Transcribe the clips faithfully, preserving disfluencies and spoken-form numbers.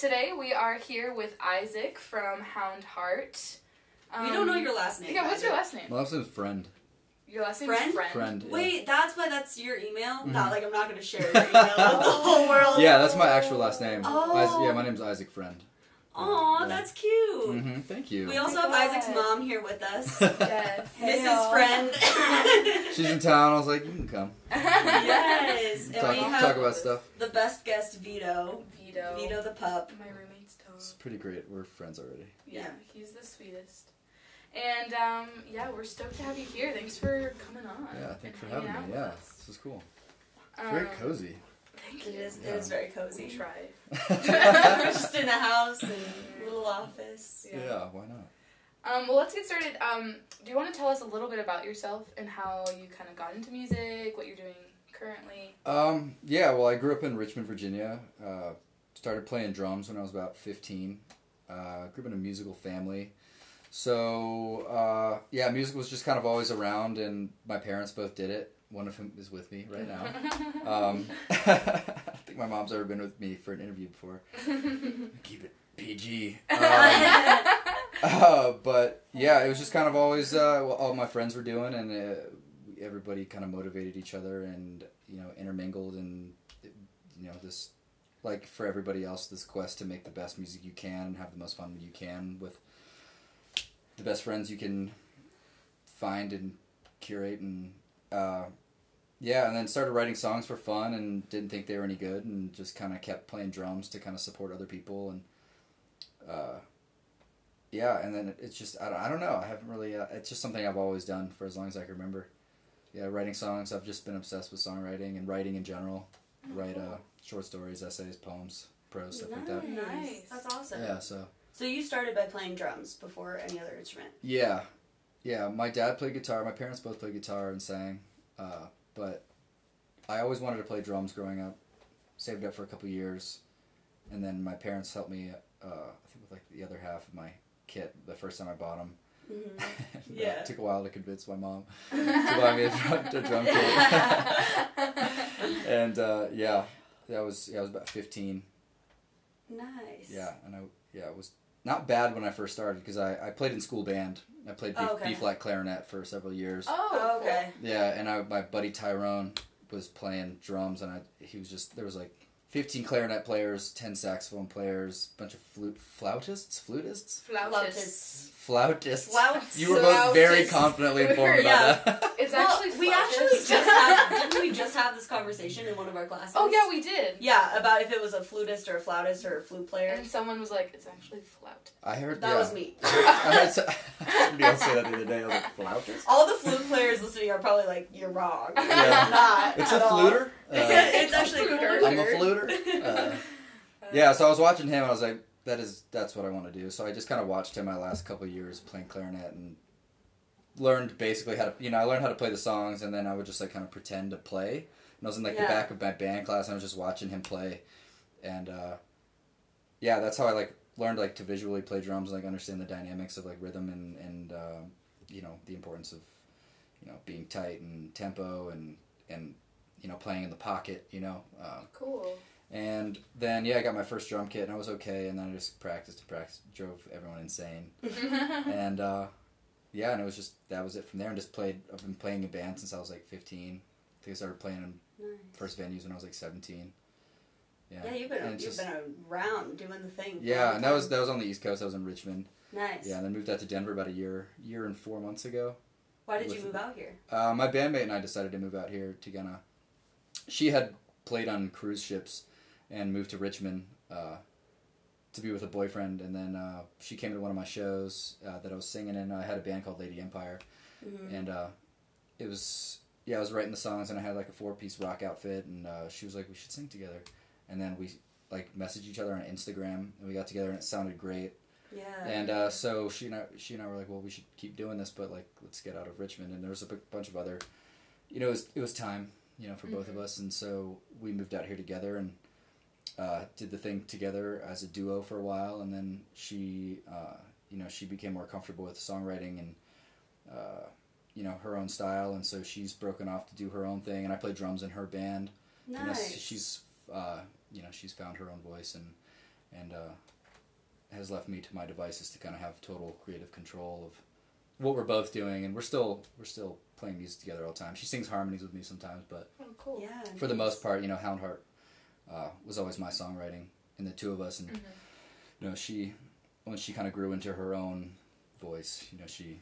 Today we are here with Isaac from Hound Heart. Um, we don't know your last name. Yeah, what's your last name? My last name is Friend. Your last name Friend? Is Friend? Friend, yeah. Wait, that's why that's your email? Mm-hmm. Not like I'm not going to share your email with the whole world. Yeah, that's my actual last name. Oh. My, yeah, my name's Isaac Friend. Aw, yeah. That's cute. Mm-hmm. Thank you. We also have God. Isaac's mom here with us. Yes. Missus Hello. Friend. She's in town. I was like, you can come. Yes. And talk, we have talk about stuff. The best guest, Vito. Vito. Vito the pup. My roommate's dog. It's pretty great. We're friends already. Yeah, yeah. He's the sweetest. And, um, yeah, we're stoked to have you here. Thanks for coming on. Yeah, thanks for having me. Yeah, us. This is cool. It's um, very cozy. Thank you. It is, yeah. It is very cozy. We tried. Just in a house and a little office. Yeah, yeah, why not? Um, well, let's get started. Um, do you want to tell us a little bit about yourself and how you kind of got into music, what you're doing currently? Um, yeah, well, I grew up in Richmond, Virginia. Uh, started playing drums when I was about fifteen. Uh, grew up in a musical family. So, uh, yeah, music was just kind of always around, and my parents both did it. One of whom is with me right now. Um, I think my mom's ever been with me for an interview before. Keep it P G. Um, uh, but, yeah, it was just kind of always uh, what all my friends were doing, and uh, everybody kind of motivated each other and, you know, intermingled, and, you know, this, like for everybody else, this quest to make the best music you can and have the most fun you can with the best friends you can find and curate. And uh yeah and then started writing songs for fun and didn't think they were any good, and just kind of kept playing drums to kind of support other people. And uh yeah and then it's just I don't, I don't know I haven't really uh, it's just something I've always done for as long as I can remember. Yeah writing songs. I've just been obsessed with songwriting and writing in general. Oh, write uh short stories, essays, poems, prose, stuff nice. like that. Nice that's awesome. Yeah so So you started by playing drums before any other instrument? Yeah. Yeah, my dad played guitar. My parents both played guitar and sang. Uh, but I always wanted to play drums growing up. Saved up for a couple years. And then my parents helped me, uh, I think with like the other half of my kit the first time I bought them. Mm-hmm. Yeah. It took a while to convince my mom to buy me a drum, a drum kit. And uh, yeah, that was, yeah, I was about fifteen. Nice. Yeah, and I, yeah, it was... Not bad when I first started, because I, I played in school band. I played B, oh, okay. B flat clarinet for several years. Oh, okay. Yeah, and I, my buddy Tyrone was playing drums, and I he was just, there was like fifteen clarinet players, ten saxophone players, a bunch of flute, flautists? Flutists? Flautists. Flautists. Flautists. You were both very confidently informed yeah. about that. It's well, actually we actually just had, didn't we just have this conversation in one of our classes? Oh, yeah, we did. Yeah, about if it was a flutist or a flautist or a flute player. And someone was like, it's actually flaut. I heard that. That yeah. was me. I heard somebody else say that the other day. I was like, flautist? All the flute players listening are probably like, you're wrong. Yeah. It's not. It's a fluter? Uh, it's actually a fluter. I'm a fluter. Uh, yeah, so I was watching him and I was like, that is, that's what I want to do. So I just kind of watched him my last couple of years playing clarinet and learned basically how to, you know, I learned how to play the songs, and then I would just like kind of pretend to play. And I was in like yeah. the back of my band class, and I was just watching him play. And uh, yeah, that's how I like learned like to visually play drums and like understand the dynamics of like rhythm and, and uh, you know, the importance of, you know, being tight and tempo and, and, you know, playing in the pocket, you know. Um, cool. And then, yeah, I got my first drum kit, and I was okay, and then I just practiced and practiced, drove everyone insane. And, uh, yeah, and it was just, that was it from there, and just played, I've been playing in band since I was, like, fifteen. I think I started playing in nice. first venues when I was, like, seventeen. Yeah, yeah you've, been, you've just, been around doing the thing. Yeah, and that was, that was on the East Coast. I was in Richmond. Nice. Yeah, and then moved out to Denver about a year, year and four months ago. Why did you move out here? Uh, my bandmate and I decided to move out here to Ghana. She had played on cruise ships and moved to Richmond uh, to be with a boyfriend, and then uh, she came to one of my shows uh, that I was singing in. I had a band called Lady Empire, mm-hmm. and uh, it was, yeah, I was writing the songs, and I had like a four-piece rock outfit, and uh, she was like, we should sing together. And then we like messaged each other on Instagram, and we got together, and it sounded great. Yeah. And uh, so she and, I, she and I were like, well, we should keep doing this, but like, let's get out of Richmond. And there was a bunch of other, you know, it was, it was time, you know, for mm-hmm. both of us, and so we moved out here together, and Uh, did the thing together as a duo for a while, and then she, uh, you know, she became more comfortable with songwriting and, uh, you know, her own style, and so she's broken off to do her own thing, and I play drums in her band. Nice. And she's, uh, you know, she's found her own voice, and and uh, has left me to my devices to kind of have total creative control of what we're both doing, and we're still we're still playing music together all the time. She sings harmonies with me sometimes, but oh, cool. yeah, for nice. the most part, you know, Hound Heart uh, was always my songwriting, and the two of us, and mm-hmm. you know, she when she kind of grew into her own voice, you know, she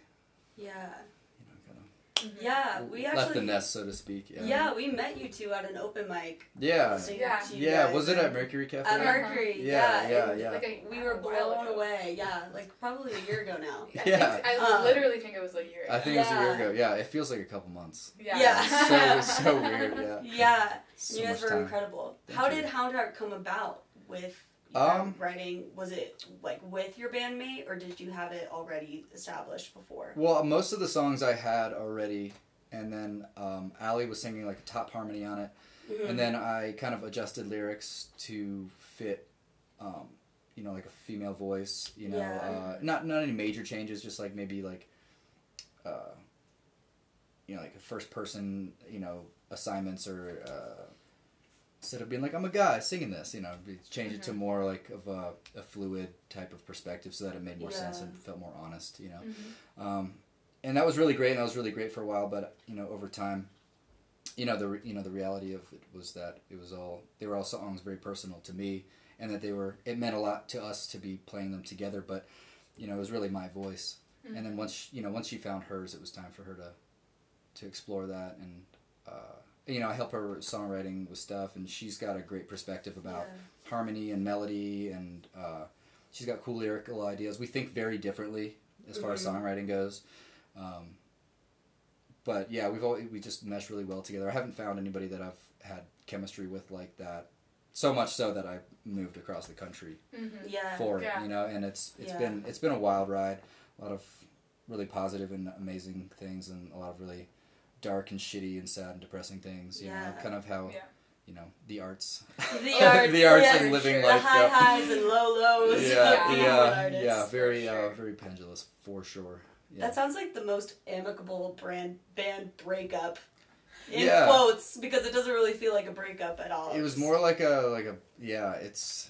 yeah. Mm-hmm. Yeah, we actually left the nest, so to speak. Yeah. yeah, we met you two at an open mic. Yeah, yeah, yeah. Was it at Mercury Cafe? At Mercury, yeah, yeah, yeah. yeah. Like a, we were blown away. Yeah, like probably a year ago now. I yeah, think, I literally think it was a year ago. I think yeah. it was a year ago. Yeah, it feels like a couple months. Yeah, yeah. It was so, so weird. Yeah, yeah. So you guys were time. incredible. Thank How you. did Hound Heart come about with? You know, um, writing, was it like with your bandmate, or did you have it already established before? Well, most of the songs I had already, and then um, Allie was singing like a top harmony on it, mm-hmm. and then I kind of adjusted lyrics to fit, um, you know, like a female voice. You know, yeah. uh, not not any major changes, just like maybe like, uh, you know, like a first person, you know, assignments or. Uh, Instead of being like, I'm a guy singing this, you know, change it mm-hmm. to more like of a, a fluid type of perspective so that it made more yeah. sense and felt more honest, you know. Mm-hmm. Um, and that was really great, and that was really great for a while, but, you know, over time, you know, the you know the reality of it was that it was all, they were all songs very personal to me, and that they were, it meant a lot to us to be playing them together, but, you know, it was really my voice. Mm-hmm. And then once, you know, once she found hers, it was time for her to, to explore that and, uh, you know, I help her songwriting with stuff, and she's got a great perspective about yeah. harmony and melody, and uh, she's got cool lyrical ideas. We think very differently as mm-hmm. far as songwriting goes. Um, but, yeah, we've always, we just mesh really well together. I haven't found anybody that I've had chemistry with like that, so much so that I moved across the country mm-hmm. yeah. for yeah. it, you know, and it's it's yeah. been it's been a wild ride, a lot of really positive and amazing things, and a lot of really... dark and shitty and sad and depressing things, you yeah. know, kind of how, yeah. you know, the arts, the arts, the arts yeah, and living sure. life, the high yeah. highs and low lows, yeah, yeah, yeah, yeah very, sure. uh, very pendulous for sure. Yeah. That sounds like the most amicable brand band breakup in yeah. quotes, because it doesn't really feel like a breakup at all. It was more like a like a yeah, it's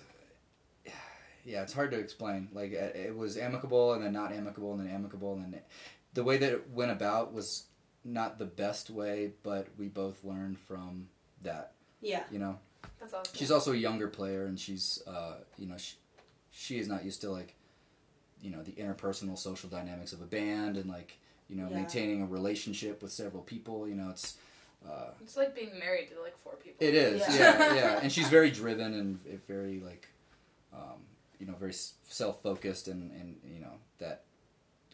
yeah, it's hard to explain. Like it was amicable and then not amicable and then amicable and then the way that it went about was. Not the best way, but we both learned from that. Yeah. You know? That's awesome. She's also a younger player, and she's, uh, you know, she, she is not used to, like, you know, the interpersonal social dynamics of a band and, like, you know, yeah. maintaining a relationship with several people. You know, it's... Uh, it's like being married to, like, four people. It is, yeah, yeah. yeah. And she's very driven and very, like, um, you know, very self-focused and, and, you know, that...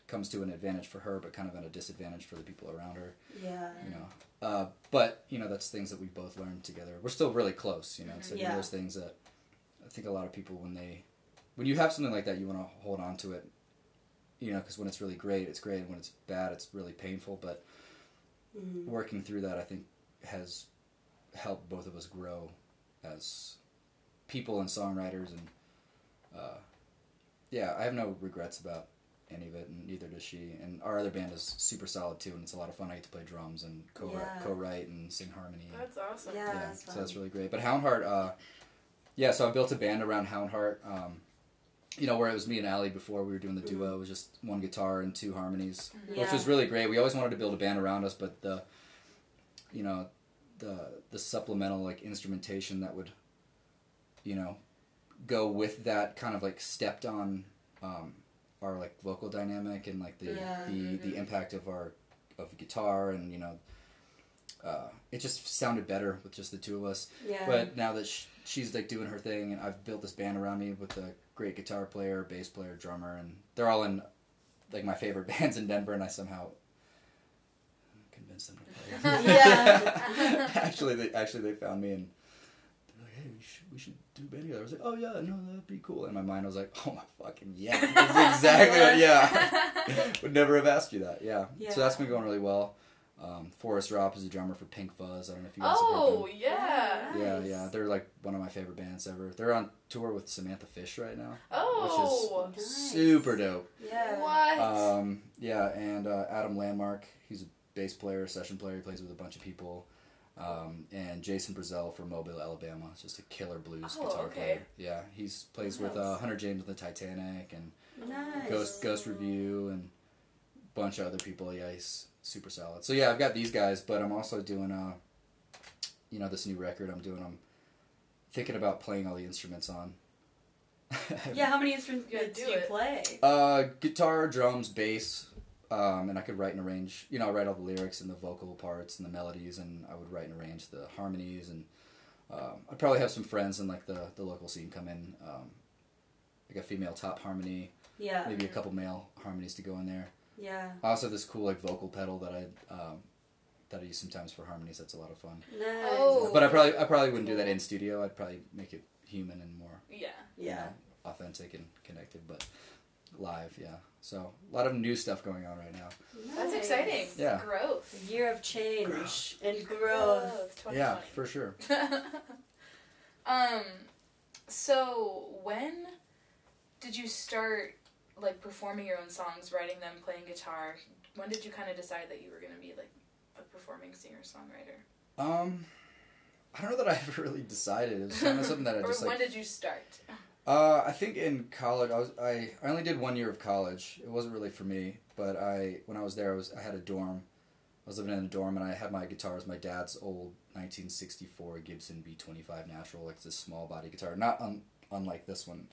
comes to an advantage for her, but kind of at a disadvantage for the people around her. Yeah. You know, uh, but you know that's things that we both learned together. We're still really close. You know, it's like yeah. one of those things that I think a lot of people when they, when you have something like that, you want to hold on to it. You know, because when it's really great, it's great, and when it's bad, it's really painful. But mm-hmm. working through that, I think, has helped both of us grow as people and songwriters, and uh, yeah, I have no regrets about. Any of it, and neither does she. And our other band is super solid too, and it's a lot of fun. I get to play drums and co-write, yeah. co-write and sing harmony. That's awesome. Yeah, yeah that's so that's really great. But Hound Heart, uh, yeah. So I built a band around Hound Heart. Um, you know, where it was me and Allie before we were doing the duo. Mm-hmm. It was just one guitar and two harmonies, yeah. which was really great. We always wanted to build a band around us, but the, you know, the the supplemental like instrumentation that would, you know, go with that kind of like stepped on. Um, our like vocal dynamic and like the yeah. the, mm-hmm. the impact of our of guitar and you know uh, it just sounded better with just the two of us. Yeah. But now that she, she's like doing her thing and I've built this band around me with a great guitar player, bass player, drummer, and they're all in like my favorite bands in Denver, and I somehow convinced them to play. yeah. Actually, they actually they found me and. We should, we should do a band together. I was like, oh, yeah, no, that'd be cool. In my mind, I was like, oh, my fucking yeah. That's exactly what, yeah. Would never have asked you that, yeah. yeah. So that's been going really well. Um, Forrest Rop is a drummer for Pink Fuzz. I don't know if you guys oh, have heard them. yeah. Yeah, nice. yeah. They're, like, one of my favorite bands ever. They're on tour with Samantha Fish right now. Oh, Which is nice. super dope. Yeah. What? Um, yeah, and uh, Adam Landmark, he's a bass player, session player. He plays with a bunch of people. Um, and Jason Brazell from Mobile, Alabama. It's just a killer blues oh, guitar okay. player. Yeah, he plays nice. with uh, Hunter James and the Titanic and nice. Ghost Ghost Review and a bunch of other people. Yeah, he's super solid. So yeah, I've got these guys, but I'm also doing uh, you know, this new record I'm doing. I'm thinking about playing all the instruments on. Yeah, how many instruments do, do you it? play? Uh, guitar, drums, bass. Um, and I could write and arrange, you know, I write all the lyrics and the vocal parts and the melodies, and I would write and arrange the harmonies, and um, I'd probably have some friends in like the, the local scene come in, um, like a female top harmony, yeah, maybe a couple male harmonies to go in there. Yeah. I also have this cool like vocal pedal that I um, that I use sometimes for harmonies. That's a lot of fun. Nice. Oh. But I probably I probably wouldn't do that in studio. I'd probably make it human and more yeah yeah you know, authentic and connected, but live, yeah. So a lot of new stuff going on right now. Nice. That's exciting. Yeah. Growth. A year of change growth. and growth. growth yeah, for sure. um, so when did you start like performing your own songs, writing them, playing guitar? When did you kind of decide that you were going to be like a performing singer-songwriter? Um, I don't know that I ever really decided. It was kind of something that I just like. Or when did you start? Uh, I think in college, I was I, I only did one year of college. It wasn't really for me, but I when I was there, I was I had a dorm. I was living in a dorm, and I had my guitar as my dad's old nineteen sixty-four Gibson B twenty-five Natural, like this small body guitar, not un, unlike this one.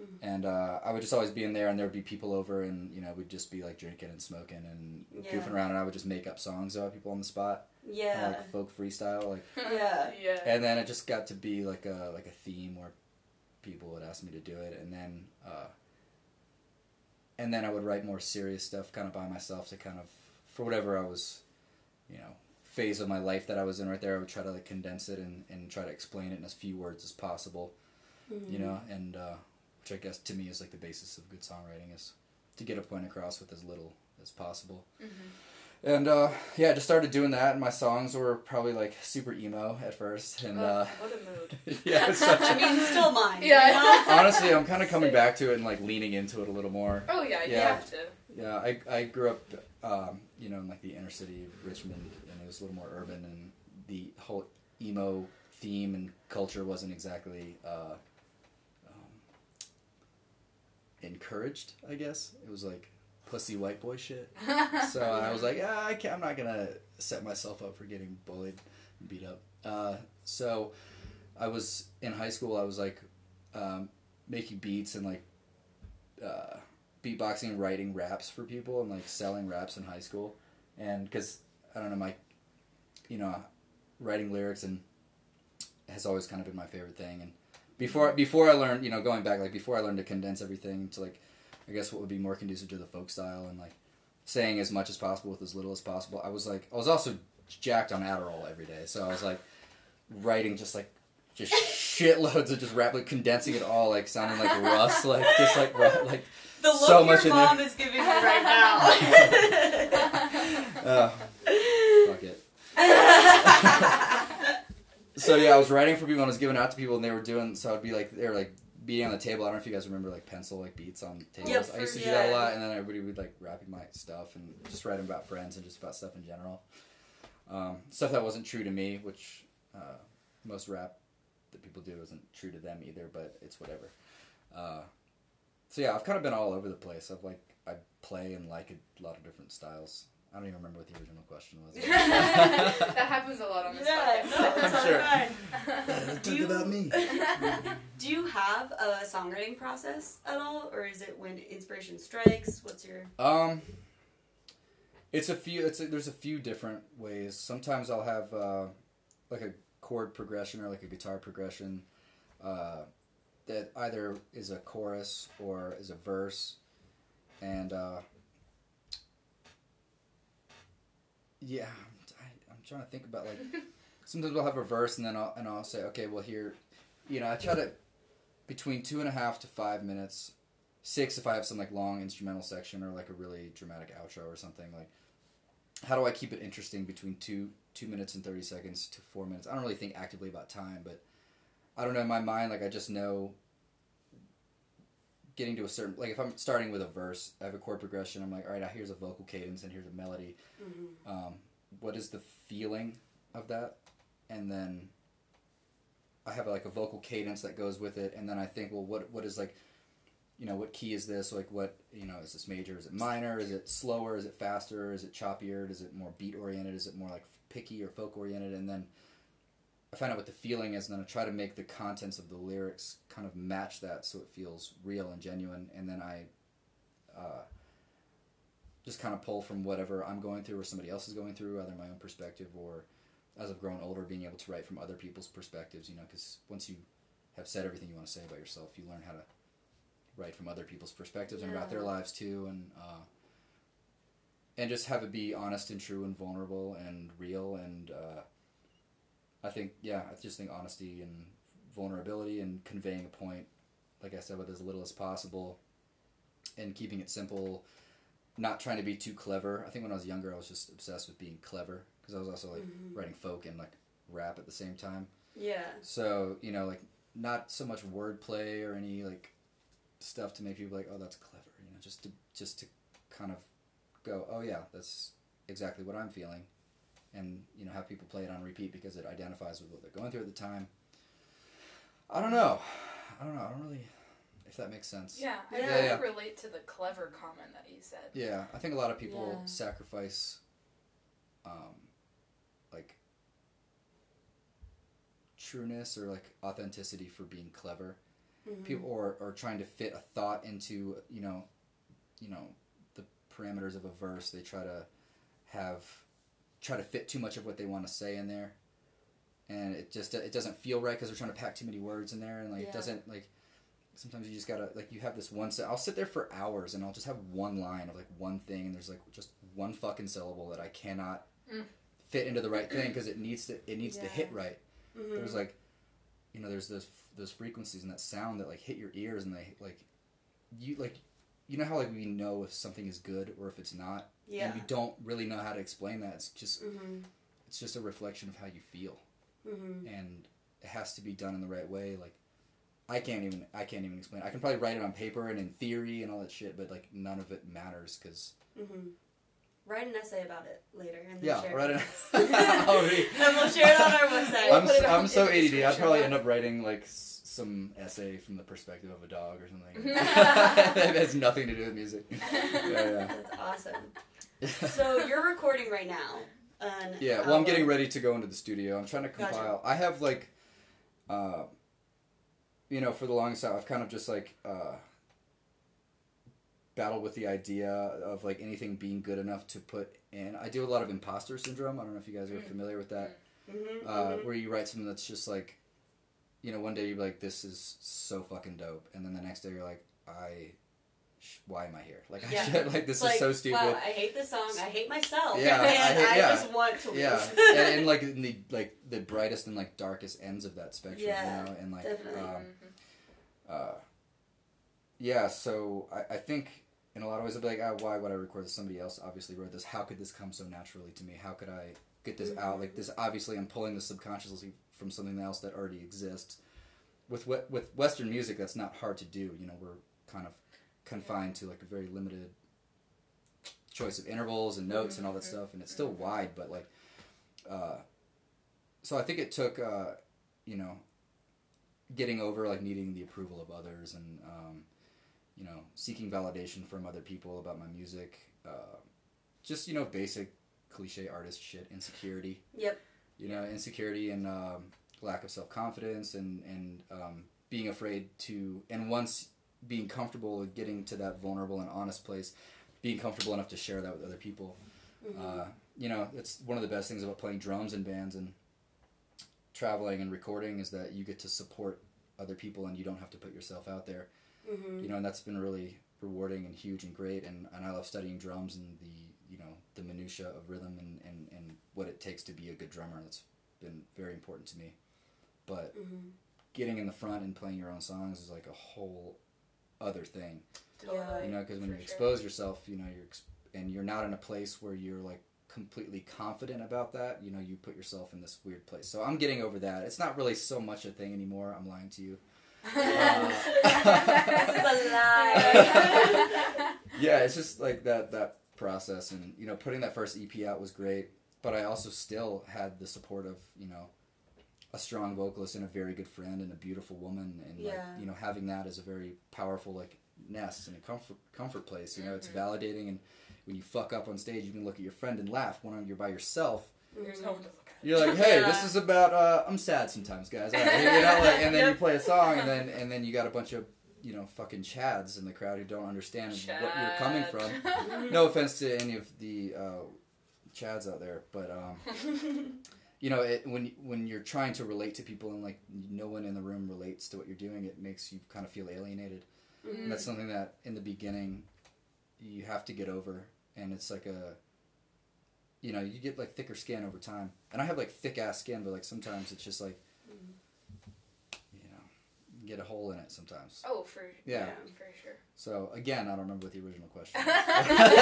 Mm-hmm. And uh, I would just always be in there, and there would be people over, and you know we'd just be like drinking and smoking and yeah. goofing around, and I would just make up songs about people on the spot. Yeah, kind of like folk freestyle, like yeah, yeah. And then it just got to be like a like a theme where people would ask me to do it, and then uh, and then I would write more serious stuff kind of by myself to kind of, for whatever I was, you know, phase of my life that I was in right there, I would try to like condense it and, and try to explain it in as few words as possible, mm-hmm. you know, and uh, which I guess to me is like the basis of good songwriting, is to get a point across with as little as possible. Mm-hmm. And uh, yeah, I just started doing that, and my songs were probably like super emo at first. And oh, uh, what a mood! Yeah, it's such I a, mean, still mine. Yeah. You know? Honestly, I'm kind of coming back to it and like leaning into it a little more. Oh yeah, yeah. You have to. Yeah, I I grew up, um, you know, in like the inner city of Richmond, and it was a little more urban, and the whole emo theme and culture wasn't exactly uh, um, encouraged, I guess. It was like pussy white boy shit. So I was like, ah, I can't, I'm not gonna set myself up for getting bullied and beat up. Uh, so I was in high school. I was like um, making beats and like uh, beatboxing and writing raps for people and like selling raps in high school. And because I don't know, my you know writing lyrics and has always kind of been my favorite thing. And before before I learned, you know, going back like before I learned to condense everything to like, I guess what would be more conducive to the folk style and like saying as much as possible with as little as possible. I was like, I was also jacked on Adderall every day. So I was like writing just like, just shitloads of just rap, like condensing it all, like sounding like Russ, like just like, like the look so much your mom in there. Is giving me right now. uh, fuck it. So yeah, I was writing for people and I was giving out to people and they were doing, so I'd be like, they were like, beating on the table. I don't know if you guys remember like pencil like beats on tables. Yep, I used to do yeah. that a lot, and then everybody would like rapping my stuff and just writing about friends and just about stuff in general. Um, stuff that wasn't true to me, which uh, most rap that people do isn't true to them either, but it's whatever. Uh, so yeah, I've kind of been all over the place. I've like I play and like a lot of different styles. I don't even remember what the original question was. That happens a lot on this yeah, podcast. No, I'm sure. Fine. Do you, about me. Do you have a songwriting process at all, or is it when inspiration strikes? What's your? Um, it's a few. It's a, there's a few different ways. Sometimes I'll have uh, like a chord progression or like a guitar progression uh, that either is a chorus or is a verse, and. Uh, Yeah, I'm, I'm trying to think about, like, sometimes I'll have a verse and then I'll, and I'll say, okay, well, here, you know, I try to, between two and a half to five minutes, six if I have some, like, long instrumental section or, like, a really dramatic outro or something, like, how do I keep it interesting between two, two minutes and thirty seconds to four minutes? I don't really think actively about time, but I don't know, in my mind, like, I just know getting to a certain, like if I'm starting with a verse, I have a chord progression, I'm like, all right, now here's a vocal cadence and here's a melody. Mm-hmm. Um, what is the feeling of that? and then I have like a vocal cadence that goes with it, and then I think, well, what what is like, you know, what key is this? Like, what, you know, is this major? Is it minor? Is it slower? Is it faster? Is it choppier? Is it more beat oriented? Is it more like picky or folk oriented? And then I find out what the feeling is, and then I try to make the contents of the lyrics kind of match that, so it feels real and genuine. And then I uh, just kind of pull from whatever I'm going through or somebody else is going through, either my own perspective or, as I've grown older, being able to write from other people's perspectives. You know, because once you have said everything you want to say about yourself, you learn how to write from other people's perspectives, yeah, and about their lives too, and uh, and just have it be honest and true and vulnerable and real. And uh, I think, yeah, I just think honesty and vulnerability and conveying a point, like I said, with as little as possible, and keeping it simple, not trying to be too clever. I think when I was younger, I was just obsessed with being clever, because I was also like mm-hmm. writing folk and like rap at the same time. Yeah. So, you know, like not so much wordplay or any like stuff to make people like, oh, that's clever, you know, just to just to kind of go, oh yeah, that's exactly what I'm feeling, and you know, have people play it on repeat because it identifies with what they're going through at the time. I don't know. I don't know. I don't really, if that makes sense. Yeah, I yeah, really yeah. relate to the clever comment that you said. Yeah, I think a lot of people yeah. sacrifice, um, like trueness or like authenticity for being clever. Mm-hmm. People or, or trying to fit a thought into, you know, you know, the parameters of a verse. They try to have, try to fit too much of what they want to say in there, and it just, it doesn't feel right because they're trying to pack too many words in there, and like yeah. it doesn't, like sometimes you just gotta, like you have this one set. I'll sit there for hours and I'll just have one line of like one thing, and there's like just one fucking syllable that I cannot mm. fit into the right thing because it needs to it needs yeah. to hit right. Mm-hmm. There's like, you know, there's those those frequencies and that sound that like hit your ears, and they like, you like, you know how like we know if something is good or if it's not, yeah. and we don't really know how to explain that. It's just mm-hmm. it's just a reflection of how you feel, mm-hmm. and it has to be done in the right way. Like, I can't even I can't even explain it. I can probably write it on paper and in theory and all that shit, but like none of it matters because. Mm-hmm. Write an essay about it later, and then yeah, share write it. An essay. And we'll share it on our website. I'm, we'll so, on I'm so A D D. I'd probably end up writing like s- some essay from the perspective of a dog or something. That has nothing to do with music. Yeah, yeah. That's awesome. So you're recording right now. An yeah. Well, album. I'm getting ready to go into the studio. I'm trying to compile. Gotcha. I have like, uh, you know, for the longest time, I've kind of just like. Uh, battle with the idea of like anything being good enough to put in. I do a lot of imposter syndrome. I don't know if you guys are familiar with that. Mm-hmm, uh, mm-hmm. Where you write something that's just like, you know, one day you're like, this is so fucking dope. And then the next day you're like, I, sh- why am I here? Like, yeah. I should, like this like, is so stupid. Wow, I hate this song. I hate myself. Yeah, and I, hate, I yeah. just want to lose. Yeah. and, and like in the, like the brightest and like darkest ends of that spectrum. Yeah, you know? And like, definitely. Um, mm-hmm. uh, yeah, so I, I think, in a lot of ways, I'd be like, oh, why would I record this? Somebody else obviously wrote this. How could this come so naturally to me? How could I get this mm-hmm. out? Like this, obviously, I'm pulling this subconsciously from something else that already exists. With what with Western music, that's not hard to do. You know, we're kind of confined yeah. to like a very limited choice of intervals and notes mm-hmm. and all that stuff, and it's still wide. But like, uh, so I think it took, uh, you know, getting over like needing the approval of others and. Um, you know, seeking validation from other people about my music. Uh, just, you know, basic cliche artist shit, insecurity. Yep. You know, insecurity and um, lack of self-confidence and, and um, being afraid to, and once being comfortable with getting to that vulnerable and honest place, being comfortable enough to share that with other people. Mm-hmm. Uh, you know, it's one of the best things about playing drums in bands and traveling and recording is that you get to support other people and you don't have to put yourself out there. Mm-hmm. You know, and that's been really rewarding and huge and great, and, and I love studying drums and the, you know, the minutia of rhythm and, and, and what it takes to be a good drummer. That's been very important to me. But mm-hmm. getting in the front and playing your own songs is like a whole other thing. Yeah. You know, because when For you expose sure. yourself, you know, you're ex- and you're not in a place where you're like completely confident about that. You know, you put yourself in this weird place. So I'm getting over that. It's not really so much a thing anymore. I'm lying to you. Uh, this is a lie. Yeah, it's just like that that process, and you know, putting that first E P out was great, but I also still had the support of, you know, a strong vocalist and a very good friend and a beautiful woman, and yeah. like, you know, having that is a very powerful like nest and a comfort comfort place. You know, mm-hmm. it's validating, and when you fuck up on stage, you can look at your friend and laugh. When you're by yourself, mm-hmm. you're like, hey, yeah. this is about uh, I'm sad sometimes, guys. All right. You're not like, and then you play a song, and then and then you got a bunch of you know fucking chads in the crowd who don't understand Chad. what you're coming from. No offense to any of the uh, chads out there, but. Um, You know, it, when when you're trying to relate to people and, like, no one in the room relates to what you're doing, it makes you kind of feel alienated. Mm-hmm. And that's something that, in the beginning, you have to get over. And it's like a, you know, you get, like, thicker skin over time. And I have, like, thick-ass skin, but, like, sometimes it's just, like, mm-hmm. you know, you get a hole in it sometimes. Oh, for yeah. yeah, for sure. So, again, I don't remember what the original question was.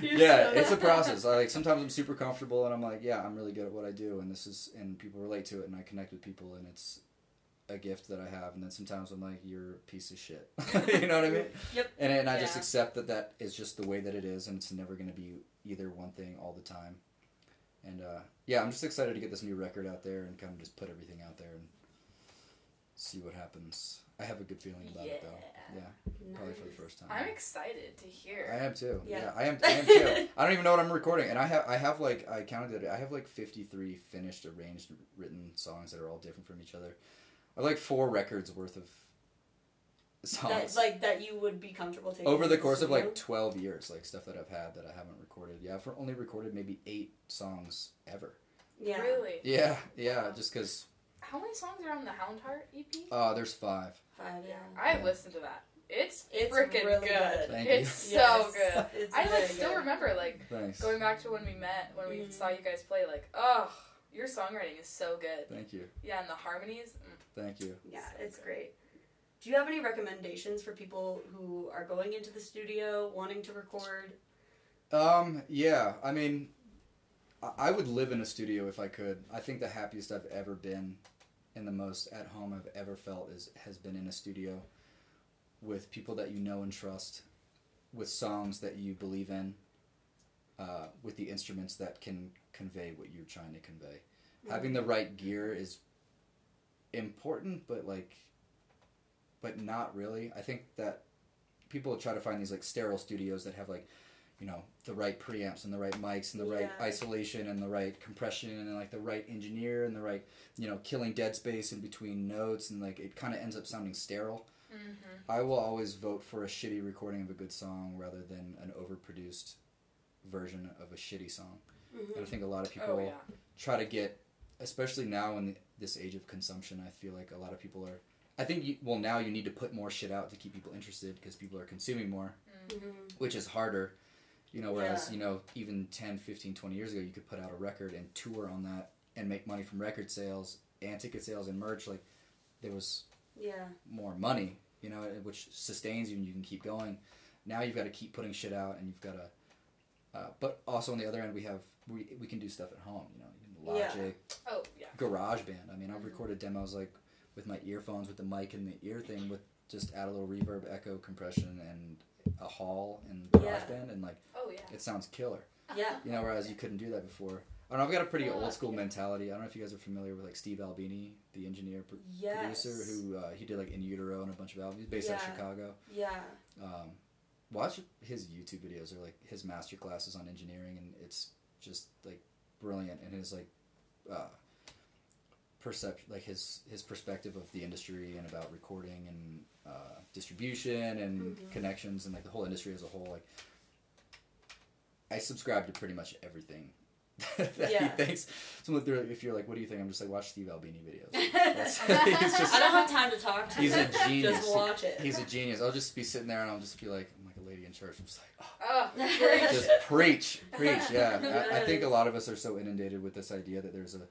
Yeah, it's a process. I, like, sometimes I'm super comfortable and I'm like, yeah, I'm really good at what I do, and this is, and people relate to it, and I connect with people, and it's a gift that I have. And then sometimes I'm like, you're a piece of shit. You know what I mean? Yep. And, and I yeah. just accept that that is just the way that it is, and it's never going to be either one thing all the time. And, uh, yeah, I'm just excited to get this new record out there and kind of just put everything out there and see what happens. I have a good feeling about yeah. it, though. Yeah. Nice. Probably for the first time. I'm excited to hear. I am, too. Yeah, yeah I am, I am too. I don't even know what I'm recording. And I have, I have like, I counted it. I have, like, fifty-three finished, arranged, written songs that are all different from each other. I have, like, four records worth of songs. That's, like, that you would be comfortable taking. Over the course of, like, twelve years, like, stuff that I've had that I haven't recorded. Yeah, I've only recorded maybe eight songs ever. Yeah. Really? Yeah, yeah, just because... How many songs are on the Hound Heart E P? Uh, there's five. Five, yeah. I yeah. listened to that. It's, it's freaking really good. good. It's yes. so good. It's I like still good. remember like Thanks. going back to when we met, when we mm. saw you guys play. Like, oh, your songwriting is so good. Thank you. Yeah, and the harmonies. Mm. Thank you. Yeah, so it's good. great. Do you have any recommendations for people who are going into the studio wanting to record? Um. Yeah. I mean. I would live in a studio if I could. I think the happiest I've ever been and the most at home I've ever felt is has been in a studio with people that you know and trust, with songs that you believe in, uh, with the instruments that can convey what you're trying to convey. Mm-hmm. Having the right gear is important, but like, but not really. I think that people try to find these like sterile studios that have like, you know, the right preamps and the right mics and the right yeah. isolation and the right compression and like the right engineer and the right, you know, killing dead space in between notes, and like it kind of ends up sounding sterile. Mm-hmm. I will always vote for a shitty recording of a good song rather than an overproduced version of a shitty song. Mm-hmm. And I think a lot of people oh, yeah. try to get, especially now in this age of consumption, I feel like a lot of people are, I think, you, well, now you need to put more shit out to keep people interested because people are consuming more, mm-hmm. which is harder. You know, whereas, yeah. you know, even ten, fifteen, twenty years ago, you could put out a record and tour on that and make money from record sales and ticket sales and merch. Like, there was yeah. more money, you know, which sustains you and you can keep going. Now you've got to keep putting shit out and you've got to... Uh, but also on the other end, we have... We, we can do stuff at home, you know. Logic. Yeah. Oh, yeah. Garage Band. I mean, I've mm-hmm. recorded demos, like, with my earphones, with the mic and the ear thing, with just add a little reverb, echo, compression, and... a hall and garage yeah. band, and like oh, yeah. it sounds killer. Yeah. You know, whereas you couldn't do that before. I don't know, I've got a pretty oh, old school yeah. mentality. I don't know if you guys are familiar with like Steve Albini, the engineer pro- yes. producer who uh, he did like In Utero and a bunch of albums. He's based yeah. out of Chicago. Yeah. Um, watch his YouTube videos or like his master classes on engineering, and it's just like brilliant, and his like uh, perception, like his his perspective of the industry and about recording and uh, distribution and mm-hmm. connections and like the whole industry as a whole. Like, I subscribe to pretty much everything that yeah. he thinks. So if you're like, what do you think? I'm just like, watch Steve Albini videos. That's, he's just, I don't have time to talk to he's him. He's a genius. Just watch it. He's a genius. I'll just be sitting there and I'll just be like, I'm like a lady in church. I'm just like, oh, oh preach. Just preach, preach. Yeah. I, I think a lot of us are so inundated with this idea that there's a,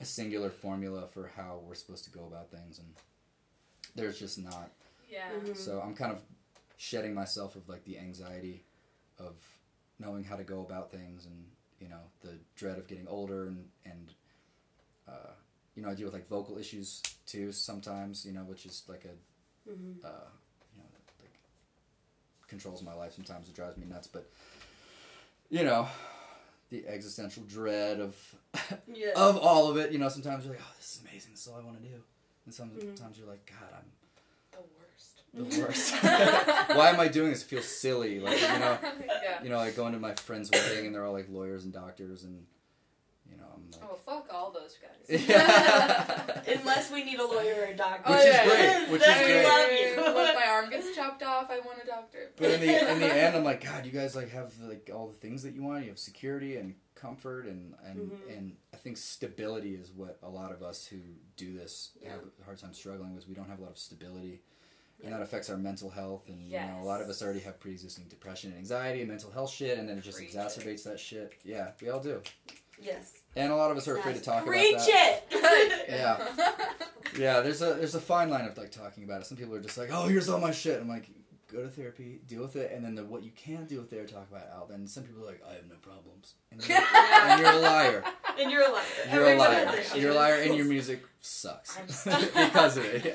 a singular formula for how we're supposed to go about things, and there's just not. Yeah. Mm-hmm. So I'm kind of shedding myself of like the anxiety of knowing how to go about things, and you know the dread of getting older, and and uh, you know I deal with like vocal issues too sometimes, you know, which is like a mm-hmm. uh, you know like controls my life sometimes. It drives me nuts, but you know the existential dread of yes. of all of it. You know, sometimes you're like, oh, this is amazing. This is all I want to do. And sometimes mm-hmm. you're like, God, I'm the worst. The worst. Why am I doing this? It feels silly. Like, you know, yeah. you know, I go into my friend's wedding and they're all like lawyers and doctors and, you know, I'm like... Oh, fuck all those guys. Yeah. Unless we need a lawyer or a doctor. Which oh, yeah. is great. Which then is we great. Love you. When my arm gets chopped off, I want a doctor. But in the, in the end, I'm like, God, you guys like have like all the things that you want. You have security and comfort and, and, mm-hmm. and I think stability is what a lot of us who do this yeah. have a hard time struggling with. We don't have a lot of stability. And that affects our mental health, and yes. you know, a lot of us already have pre-existing depression and anxiety and mental health shit, and then it just Preach exacerbates it. That shit. Yeah, we all do. Yes. And a lot of us are afraid to talk Preach about that. Preach it! Yeah. Yeah, there's a there's a fine line of like talking about it. Some people are just like, oh, here's all my shit. I'm like, go to therapy, deal with it, and then the, what you can deal with there, talk about it out. And some people are like, I have no problems. And, like, and you're a liar. And you're a liar. You're Everyone a liar. You're a liar, and your music sucks. Because of it, yeah.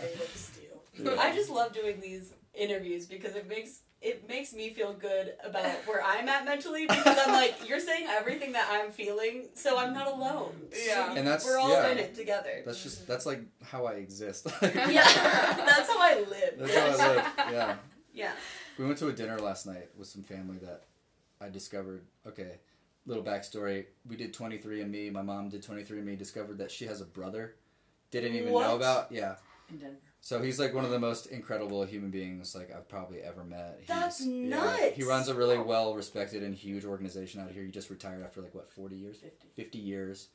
Yeah. I just love doing these interviews because it makes it makes me feel good about where I'm at mentally because I'm like, you're saying everything that I'm feeling, so I'm not alone. Yeah. And that's, we're all yeah. in it together. That's just, that's like how I exist. Yeah. That's how I live. That's how I live. Yeah. Yeah. We went to a dinner last night with some family that I discovered, okay, little backstory. We did twenty-three and me. My mom did twenty-three and me, discovered that she has a brother. Didn't even what? know about. Yeah. In Denver. So he's like one of the most incredible human beings like I've probably ever met. He's, That's nuts. Yeah, he runs a really well-respected and huge organization out here. He just retired after like what, forty years, fifty, fifty years.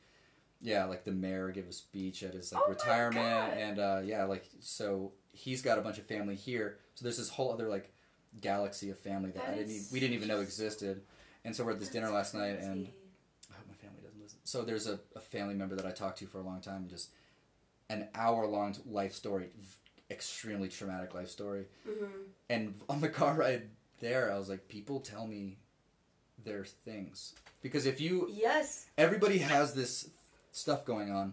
Yeah, like the mayor gave a speech at his like oh retirement, and uh, yeah, like so he's got a bunch of family here. So there's this whole other like galaxy of family that, that I didn't e- we didn't even know existed. And so we're at this dinner last crazy. night, and I hope my family doesn't listen. So there's a, a family member that I talked to for a long time, and just. An hour-long life story, extremely traumatic life story. Mm-hmm. And on the car ride there, I was like, people tell me their things. Because if you... Yes. Everybody has this stuff going on,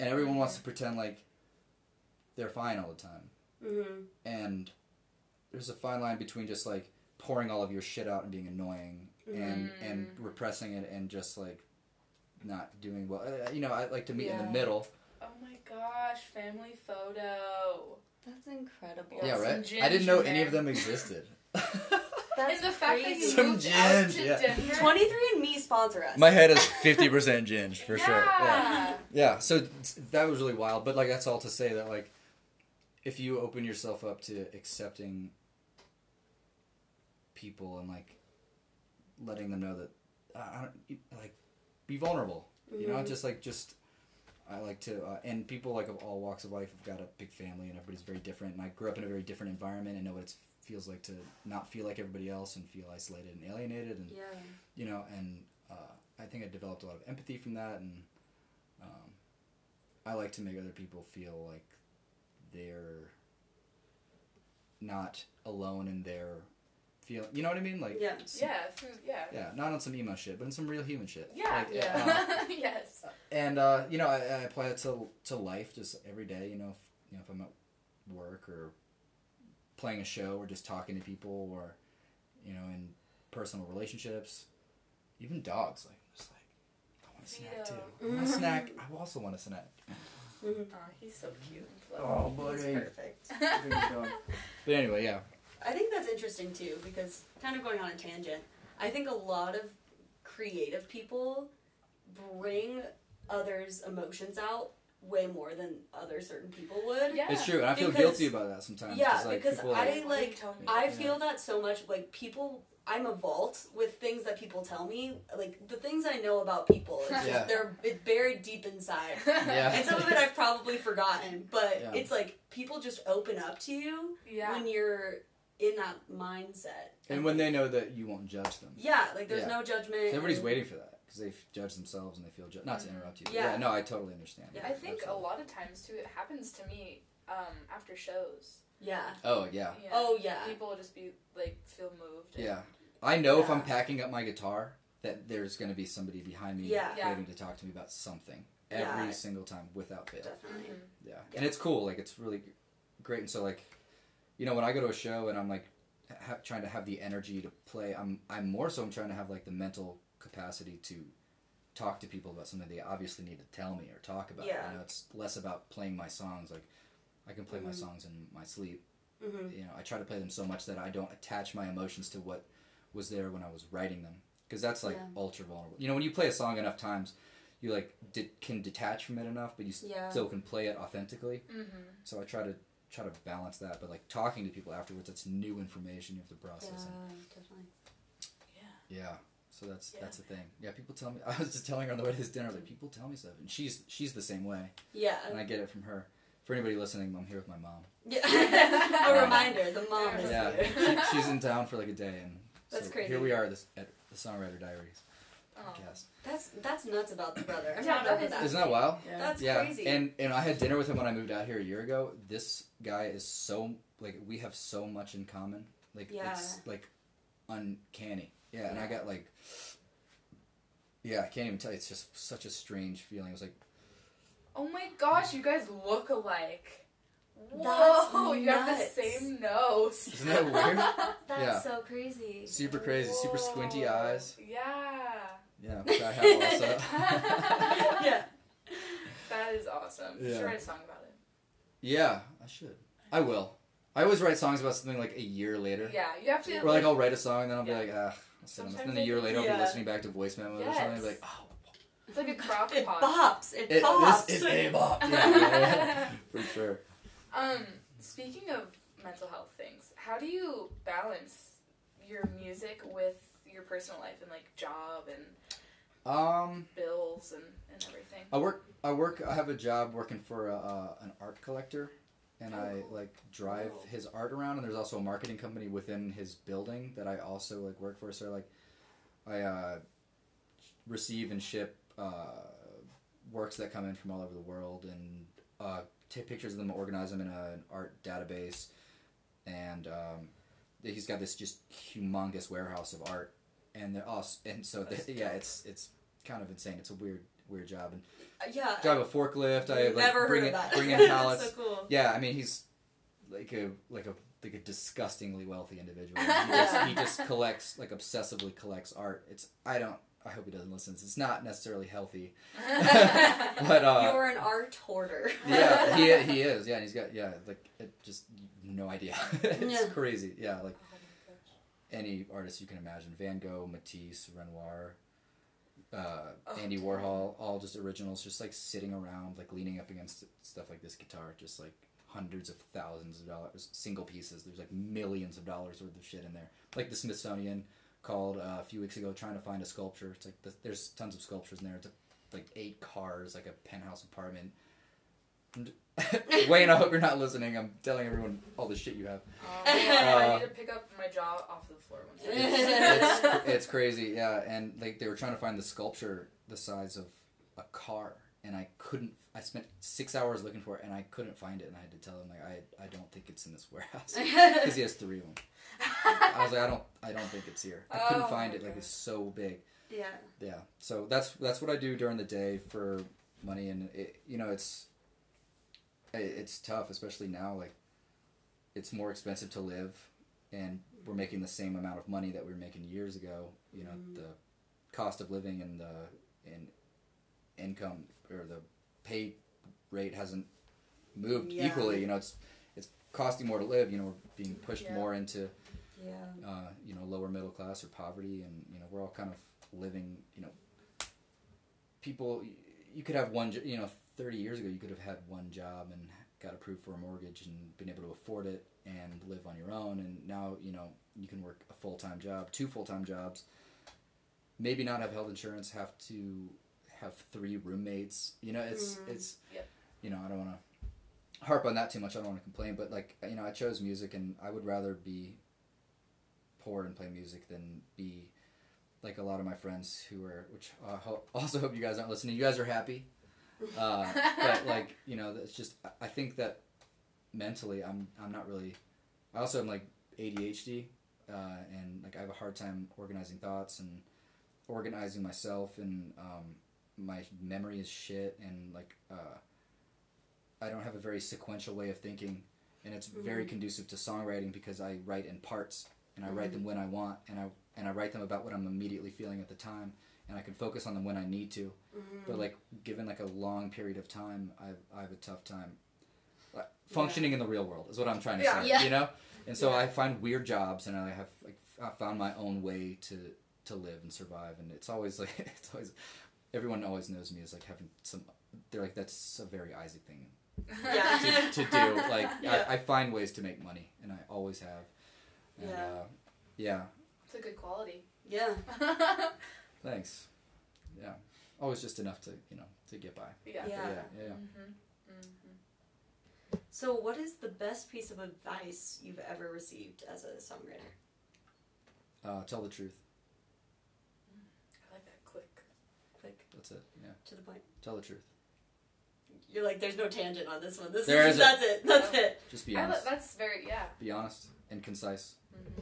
and everyone mm-hmm. wants to pretend like they're fine all the time. Mm-hmm. And there's a fine line between just, like, pouring all of your shit out and being annoying mm-hmm. and, and repressing it and just, like, not doing well. Uh, you know, I like to meet yeah. in the middle... Oh my gosh, family photo. That's incredible. Yeah, right? I didn't know any of them existed. That's and the fact that you Some moved ginge, out to yeah. Denver. twenty-three and me sponsor us. My head is fifty percent ginge, for yeah. sure. Yeah. yeah, so that was really wild. But, like, that's all to say that, like, if you open yourself up to accepting people and, like, letting them know that, I don't, like, be vulnerable. Mm-hmm. You know, just, like, just... I like to, uh, and people like of all walks of life have got a big family and everybody's very different. And I grew up in a very different environment and know what it feels like to not feel like everybody else and feel isolated and alienated. And, yeah. you know, and uh, I think I developed a lot of empathy from that. And um, I like to make other people feel like they're not alone in their feeling. You know what I mean? Like, yeah. Some, yeah, through, yeah. Yeah. Not on some emo shit, but in some real human shit. Yeah. Like, yeah. Uh, yes. And, uh, you know, I, I apply it to to life just every day, you know, if, you know, if I'm at work or playing a show or just talking to people or, you know, in personal relationships, even dogs, like, just like, I want a snack, too. I want a snack. I also want a snack. Aw, he's so cute. Oh, buddy. He's perfect. Big dog. But anyway, yeah. I think that's interesting, too, because kind of going on a tangent, I think a lot of creative people bring... others' emotions out way more than other certain people would. Yeah. It's true, and I feel because, guilty about that sometimes. Yeah, like, because I like, like I feel yeah. that so much. Like people, I'm a vault with things that people tell me. Like the things I know about people, it's just, yeah. they're it's buried deep inside, yeah. and some of it I've probably forgotten. But yeah. it's like people just open up to you yeah. when you're in that mindset, and when they know that you won't judge them. Yeah, like there's yeah. no judgment. So everybody's and, waiting for that. Because they judge themselves and they feel... Ju- not to interrupt you. Yeah. yeah. No, I totally understand. Yeah. I think Absolutely. a lot of times, too, it happens to me um, after shows. Yeah. Oh, yeah. yeah. Oh, yeah. People will just be, like, feel moved. And, yeah. I know yeah. if I'm packing up my guitar that there's going to be somebody behind me yeah. waiting yeah. to talk to me about something. Every yeah. single time, without fail. Definitely. Mm-hmm. Yeah. yeah. And it's cool. Like, it's really great. And so, like, you know, when I go to a show and I'm, like, ha- trying to have the energy to play, I'm I'm more so I'm trying to have, like, the mental... capacity to talk to people about something they obviously need to tell me or talk about. Yeah. You know, it's less about playing my songs. Like, I can play mm-hmm. my songs in my sleep. Mm-hmm. You know, I try to play them so much that I don't attach my emotions to what was there when I was writing them. Because that's, like, yeah. ultra vulnerable. You know, when you play a song enough times, you, like, de- can detach from it enough, but you yeah. still can play it authentically. Mm-hmm. So I try to try to balance that. But, like, talking to people afterwards, that's new information you have to process. Yeah, and, definitely. Yeah. Yeah. So that's yeah. that's the thing. Yeah, people tell me. I was just telling her on the way to this dinner, like, people tell me stuff. And she's she's the same way. Yeah. And I get it from her. For anybody listening, I'm here with my mom. Yeah. A yeah. reminder, the mom is yeah. here. she, she's in town for, like, a day. And that's so crazy. Here we are this, at the Songwriter Diaries. Podcast. That's that's nuts about the brother. I'm yeah, that is, that. Isn't that wild? Yeah. That's yeah. crazy. And and I had dinner with him when I moved out here a year ago. This guy is so, like, we have so much in common. Like, yeah. it's, like, uncanny. Yeah, yeah, and I got, like, yeah, I can't even tell you. It's just such a strange feeling. It was like, oh my gosh, you guys look alike. Whoa, you have the same nose. Isn't that weird? That's yeah. so crazy. Super crazy, Whoa. super squinty eyes. Yeah. Yeah, which I have also. yeah. That is awesome. Yeah. You should write a song about it. Yeah, I should. I will. I always write songs about something like a year later. Yeah, you have to. Or like I'll write a song and then I'll yeah. be like, ah, and then a year later yeah. I'll be listening back to voice memos yes. or something. I'll be like, oh. It's like a crop pot. It bops. It, it pops. It's a bop. Yeah, yeah, yeah. For sure. Um, speaking of mental health things, how do you balance your music with your personal life and, like, job and um, bills and, and everything? I work, I work, I have a job working for a, uh, an art collector, and oh. I, like, drive oh. his art around, and there's also a marketing company within his building that I also, like, work for, so, like, I, uh, receive and ship, uh, works that come in from all over the world, and, uh, take pictures of them, organize them in a, an art database, and um, he's got this just humongous warehouse of art, and they're also, and so they, yeah, it's it's kind of insane. It's a weird weird job, and uh, yeah, drive a forklift. I like never bring heard in, of that. Bring in pallets. That's so cool. Yeah, I mean he's like a like a like a disgustingly wealthy individual. He just, he just collects like obsessively collects art. It's I don't. I hope he doesn't listen. It's not necessarily healthy. but uh, you're an art hoarder. yeah, he he is. Yeah, and he's got yeah, like it just no idea. it's yeah. crazy. Yeah, like any artist you can imagine: Van Gogh, Matisse, Renoir, uh, oh, Andy Warhol, all just originals, just like sitting around, like leaning up against stuff like this guitar, just like hundreds of thousands of dollars, single pieces. There's like millions of dollars worth of shit in there. Like the Smithsonian called uh, a few weeks ago trying to find a sculpture. It's like the, there's tons of sculptures in there. It's like eight cars, like a penthouse apartment. Wayne, I hope you're not listening. I'm telling everyone all the shit you have. Um, yeah, uh, I need to pick up my jaw off the floor one second. It's, it's, it's crazy, yeah. And like they were trying to find the sculpture the size of a car, and I couldn't. I spent six hours looking for it, and I couldn't find it. And I had to tell him like I I don't think it's in this warehouse because he has three of them. I was like, I don't, I don't think it's here. I couldn't oh, find it. God. Like it's so big. Yeah. Yeah. So that's that's what I do during the day for money, and it, you know, it's it's tough, especially now. Like, it's more expensive to live, and we're making the same amount of money that we were making years ago. You know, mm-hmm. the cost of living and the and income or the pay rate hasn't moved yeah. equally. You know, it's. Costing more to live, you know, we're being pushed yeah. more into, yeah. uh, you know, lower middle class or poverty, and you know, we're all kind of living, you know, people. You could have one, you know, thirty years ago, you could have had one job and got approved for a mortgage and been able to afford it and live on your own, and now you know you can work a full time job, two full time jobs, maybe not have health insurance, have to have three roommates. You know, it's mm. it's, yep. you know, I don't want to harp on that too much. I don't want to complain, but like, you know, I chose music, and I would rather be poor and play music than be like a lot of my friends who are, which I hope, also hope you guys aren't listening. You guys are happy. Uh, but like, you know, it's just, I think that mentally I'm, I'm not really, I also am like A D H D, uh, and like I have a hard time organizing thoughts and organizing myself, and, um, my memory is shit. And like, uh, I don't have a very sequential way of thinking, and it's mm-hmm. very conducive to songwriting because I write in parts, and I mm-hmm. write them when I want, and I and I write them about what I'm immediately feeling at the time, and I can focus on them when I need to. Mm-hmm. But like given like a long period of time, I I have a tough time like, functioning yeah. in the real world is what I'm trying to yeah. say. Yeah. You know, and so yeah. I find weird jobs, and I have like I found my own way to to live and survive. And it's always like it's always everyone always knows me as like having some. They're like that's a very Isaac thing. Yeah. to, to do like yeah. I, I find ways to make money, and I always have. And, yeah. Uh, yeah. It's a good quality. Yeah. Thanks. Yeah. Always just enough to you know to get by. Yeah. Yeah. Yeah. yeah. Mm-hmm. Mm-hmm. So, what is the best piece of advice you've ever received as a songwriter? Uh, tell the truth. I like that. Quick. Quick. That's it. Yeah. To the point. Tell the truth. You're like, there's no tangent on this one. This there is, is that's it. it. That's yeah. it. Just be honest. I, that's very yeah. Be honest and concise. Mm-hmm.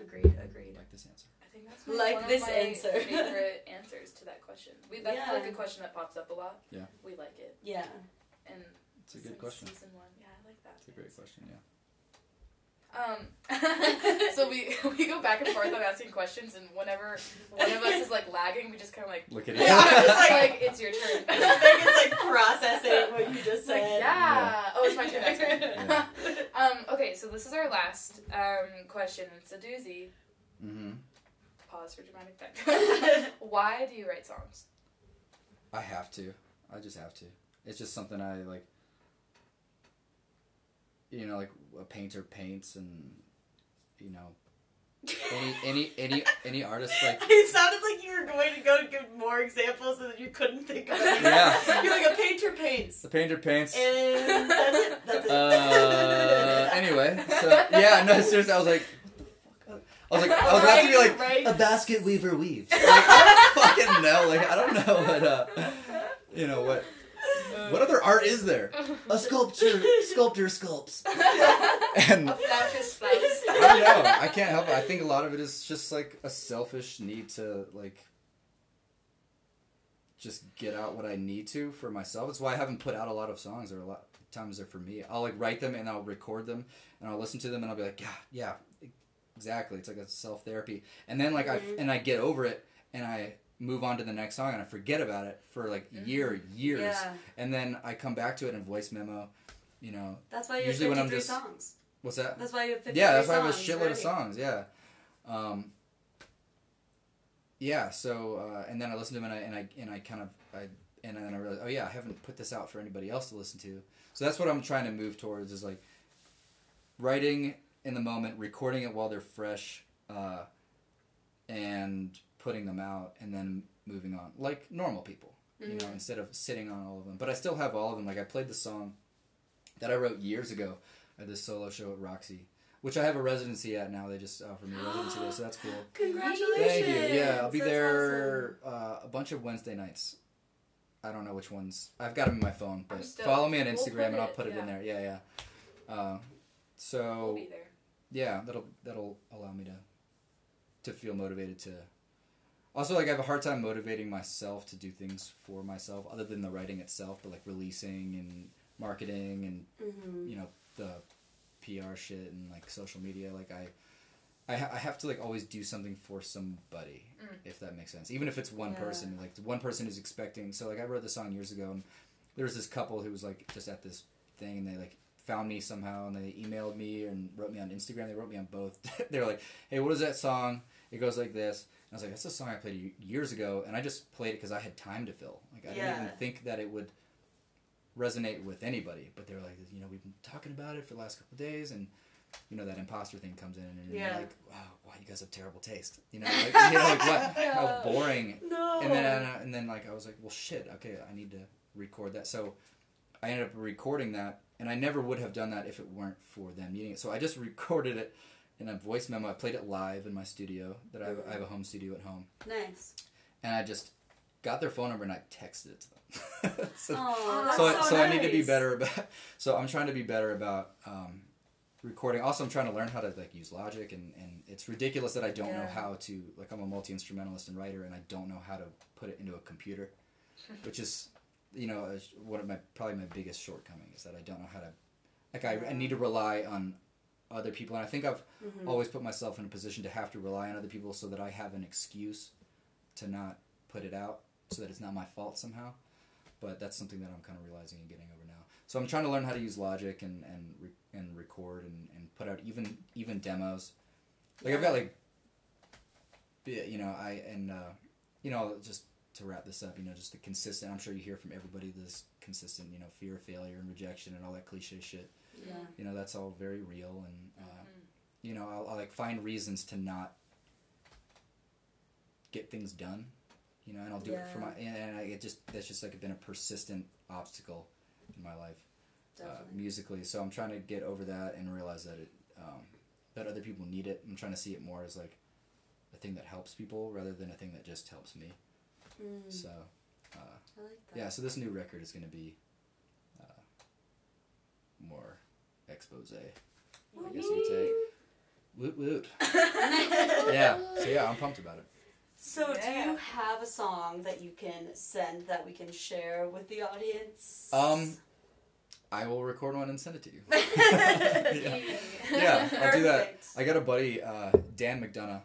Agreed. Agreed. Like this answer. I think that's like one this of my answer. favorite answers to that question. We that's yeah. like a question that pops up a lot. Yeah. We like it. Yeah. And it's a good question. Season one. Yeah, I like that. It's a great question. Yeah. Um. so we we go back and forth on asking questions, and whenever one of us is like lagging, we just kind of like look at it. Yeah, just like it's your turn. It's like processing what you just said. Like, yeah. yeah. Oh, it's my turn. Next yeah. Um. Okay. So this is our last um question. It's a doozy. Mm-hmm. Pause for dramatic effect. Why do you write songs? I have to. I just have to. It's just something I like. You know, like a painter paints, and you know, any any any any artist like. It sounded like you were going to go and give more examples, and you couldn't think of it. Yeah. You're like a painter paints. The painter paints. And that's it. That's it. Uh, anyway, so yeah, no, seriously, I was like. I was like, I was about to be like, right. a basket weaver weaves. Like, I don't fucking know. Like, I don't know what, uh, you know, what, what other art is there? A sculpture, sculptor sculpts. And a flash flash. I don't know. I can't help it. I think a lot of it is just like a selfish need to, like, just get out what I need to for myself. That's why I haven't put out a lot of songs, or a lot of times they're for me. I'll, like, write them, and I'll record them, and I'll listen to them, and I'll be like, yeah, yeah. Exactly. It's like a self-therapy. And then like mm-hmm. I and I get over it, and I move on to the next song, and I forget about it for like mm-hmm. year, years. Yeah. And then I come back to it in voice memo, you know. That's why you usually have fifty-three when I'm just, songs. What's that? That's why you have fifty-three songs. Yeah, that's why I have a shitload right? of songs, yeah. Um, yeah, so uh, and then I listen to them, and I and I and I kind of I and then I realize, oh yeah, I haven't put this out for anybody else to listen to. So that's what I'm trying to move towards, is like writing in the moment, recording it while they're fresh, uh, and putting them out, and then moving on like normal people, mm-hmm. you know, instead of sitting on all of them. But I still have all of them. Like I played the song that I wrote years ago at this solo show at Roxy, which I have a residency at now. They just offered me a residency there, so that's cool. Congratulations! Thank you. Yeah, I'll be that's there awesome. uh, a bunch of Wednesday nights. I don't know which ones. I've got them in my phone, but still, follow me on Instagram, we'll and I'll put it, it yeah. in there. Yeah, yeah. Uh, so. We'll be there. Yeah, that'll that'll allow me to to feel motivated to. Also, like I have a hard time motivating myself to do things for myself, other than the writing itself, but like releasing and marketing and mm-hmm. you know the P R shit and like social media. Like I, I, ha- I have to like always do something for somebody, mm. if that makes sense. Even if it's one yeah. person, like one person is expecting. So like I wrote this song years ago, and there was this couple who was like just at this thing, and they like. Found me somehow, and they emailed me and wrote me on Instagram. They wrote me on both. They were like, hey, what is that song? It goes like this. And I was like, that's a song I played years ago, and I just played it because I had time to fill. Like, I yeah. didn't even think that it would resonate with anybody. But they were like, you know, we've been talking about it for the last couple of days, and, you know, that imposter thing comes in, and yeah. you're like, wow, wow, you guys have terrible taste. You know, like, you know, like what? Yeah. How boring. No. And then, and, and then, like, I was like, well, shit, okay, I need to record that. So I ended up recording that. And I never would have done that if it weren't for them needing it. So I just recorded it in a voice memo. I played it live in my studio. That I have, I have a home studio at home. Nice. And I just got their phone number and I texted it to them. so Aww, that's so, so, I, so nice. I need to be better about. So I'm trying to be better about um, recording. Also, I'm trying to learn how to like use Logic, and, and it's ridiculous that I don't yeah. know how to. Like I'm a multi-instrumentalist and writer, and I don't know how to put it into a computer, which is. You know, one of my probably my biggest shortcoming is that I don't know how to, like I, I need to rely on other people, and I think I've mm-hmm. always put myself in a position to have to rely on other people so that I have an excuse to not put it out so that it's not my fault somehow. But that's something that I'm kind of realizing and getting over now. So I'm trying to learn how to use Logic and and re and record and, and put out even even demos. Like, yeah. I've got, like, you know, I and uh, you know, just to wrap this up, you know, just the consistent. I'm sure you hear from everybody this consistent, you know, fear of failure and rejection and all that cliche shit. Yeah. You know, that's all very real, and uh, mm-hmm. you know, I'll, I'll like find reasons to not get things done. You know, and I'll do yeah. it for my, and, and I, it just, that's just like been a persistent obstacle in my life, uh, musically. So I'm trying to get over that and realize that it, um, that other people need it. I'm trying to see it more as like a thing that helps people rather than a thing that just helps me. Mm. So, uh, I like that. Yeah, so this new record is going to be, uh, more expose, I guess you could say. Woot woot. Yeah. So yeah, I'm pumped about it. So yeah. Do you have a song that you can send that we can share with the audience? Um, I will record one and send it to you. Yeah. Yeah, I'll do that. I got a buddy, uh, Dan McDonough,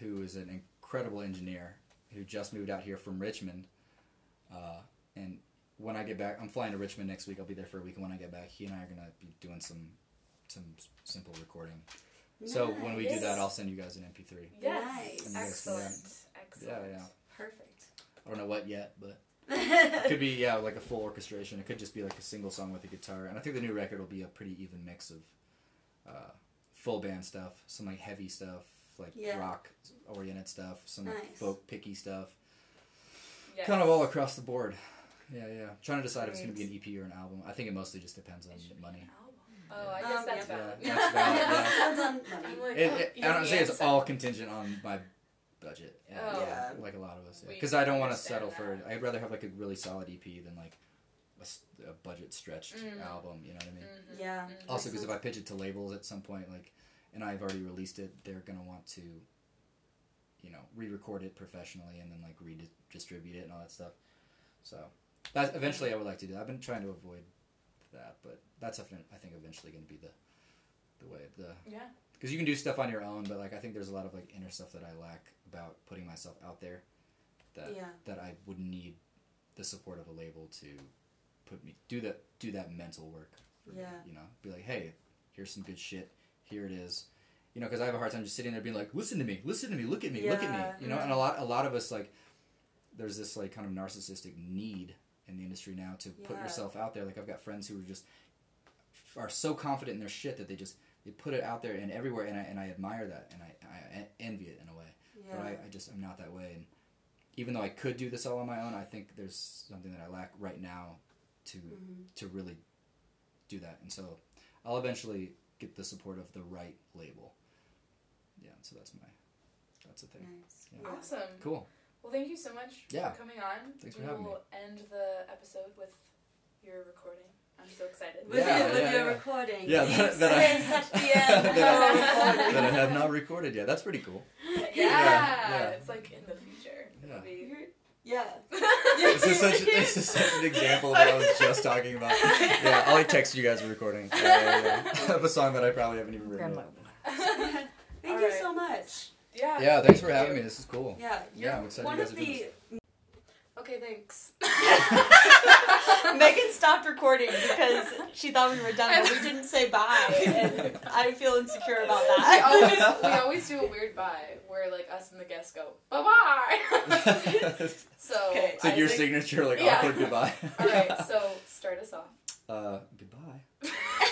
who is an incredible engineer who just moved out here from Richmond. Uh, and when I get back, I'm flying to Richmond next week. I'll be there for a week. And when I get back, he and I are going to be doing some some simple recording. Nice. So when we do that, I'll send you guys an M P three. Yes. Nice. Excellent. Excellent. Yeah, yeah. Perfect. I don't know what yet, but it could be, yeah, like a full orchestration. It could just be like a single song with a guitar. And I think the new record will be a pretty even mix of uh, full band stuff, some like heavy stuff, like yeah. rock-oriented stuff, some nice. like folk-picky stuff. Yes. Kind of all across the board. Yeah, yeah. I'm trying to decide Great. if it's going to be an E P or an album. I think it mostly just depends on money. Oh, I guess um, that's valid. Yeah, that's valid. Yeah. Like, oh, I don't say it's all contingent on my budget. Yeah, oh, yeah. Like a lot of us. Because yeah. I don't want to settle that. for... I'd rather have like a really solid E P than like a, a budget-stretched mm. album, you know what I mean? Mm-hmm. Yeah. Mm-hmm. Also, because if I pitch it to labels at some point, like, and I've already released it, they're going to want to, you know, re-record it professionally and then like redistribute it and all that stuff. So, that's, eventually I would like to do that. I've been trying to avoid that, but that's I think eventually going to be the the way the yeah because you can do stuff on your own, but like I think there's a lot of like inner stuff that I lack about putting myself out there that yeah. that I would need the support of a label to put me do that do that mental work for yeah me, you know, be like, hey, here's some good shit, here it is, you know, because I have a hard time just sitting there being like, listen to me, listen to me, look at me, yeah. look at me, you know, yeah. and a lot a lot of us, like, there's this like kind of narcissistic need in the industry now to yeah. put yourself out there. Like I've got friends who are just are so confident in their shit that they just they put it out there and everywhere, and I and I admire that and I, I envy it in a way. Yeah. But I, I just I'm not that way, and even though I could do this all on my own, I think there's something that I lack right now to mm-hmm. to really do that. And so I'll eventually get the support of the right label. Yeah, so that's my that's the thing. Nice. Yeah. Awesome. Cool. Well, thank you so much yeah. for coming on. Thanks for we having me. We will end the episode with your recording. I'm so excited. With yeah, yeah, your yeah. recording. Yeah, that, that, I, that, I, that I have not recorded yet. That's pretty cool. Yeah. yeah. yeah. It's like in the future. Yeah. Be... Yeah. This is such, this is such an example of what I was just talking about. Yeah, I'll like, text you guys a recording. Uh, yeah. Of a song that I probably haven't even written. Thank All you right. so much. Yeah, yeah, thanks for having me. This is cool. Yeah, yeah, I'm excited you guys are doing this. Okay, thanks. Megan stopped recording because she thought we were done, but we didn't say bye, and I feel insecure about that. We always, we always do a weird bye, where, like, us and the guests go, bye-bye! So, okay. So your signature, like, yeah. awkward goodbye. All right, so start us off. Uh, goodbye.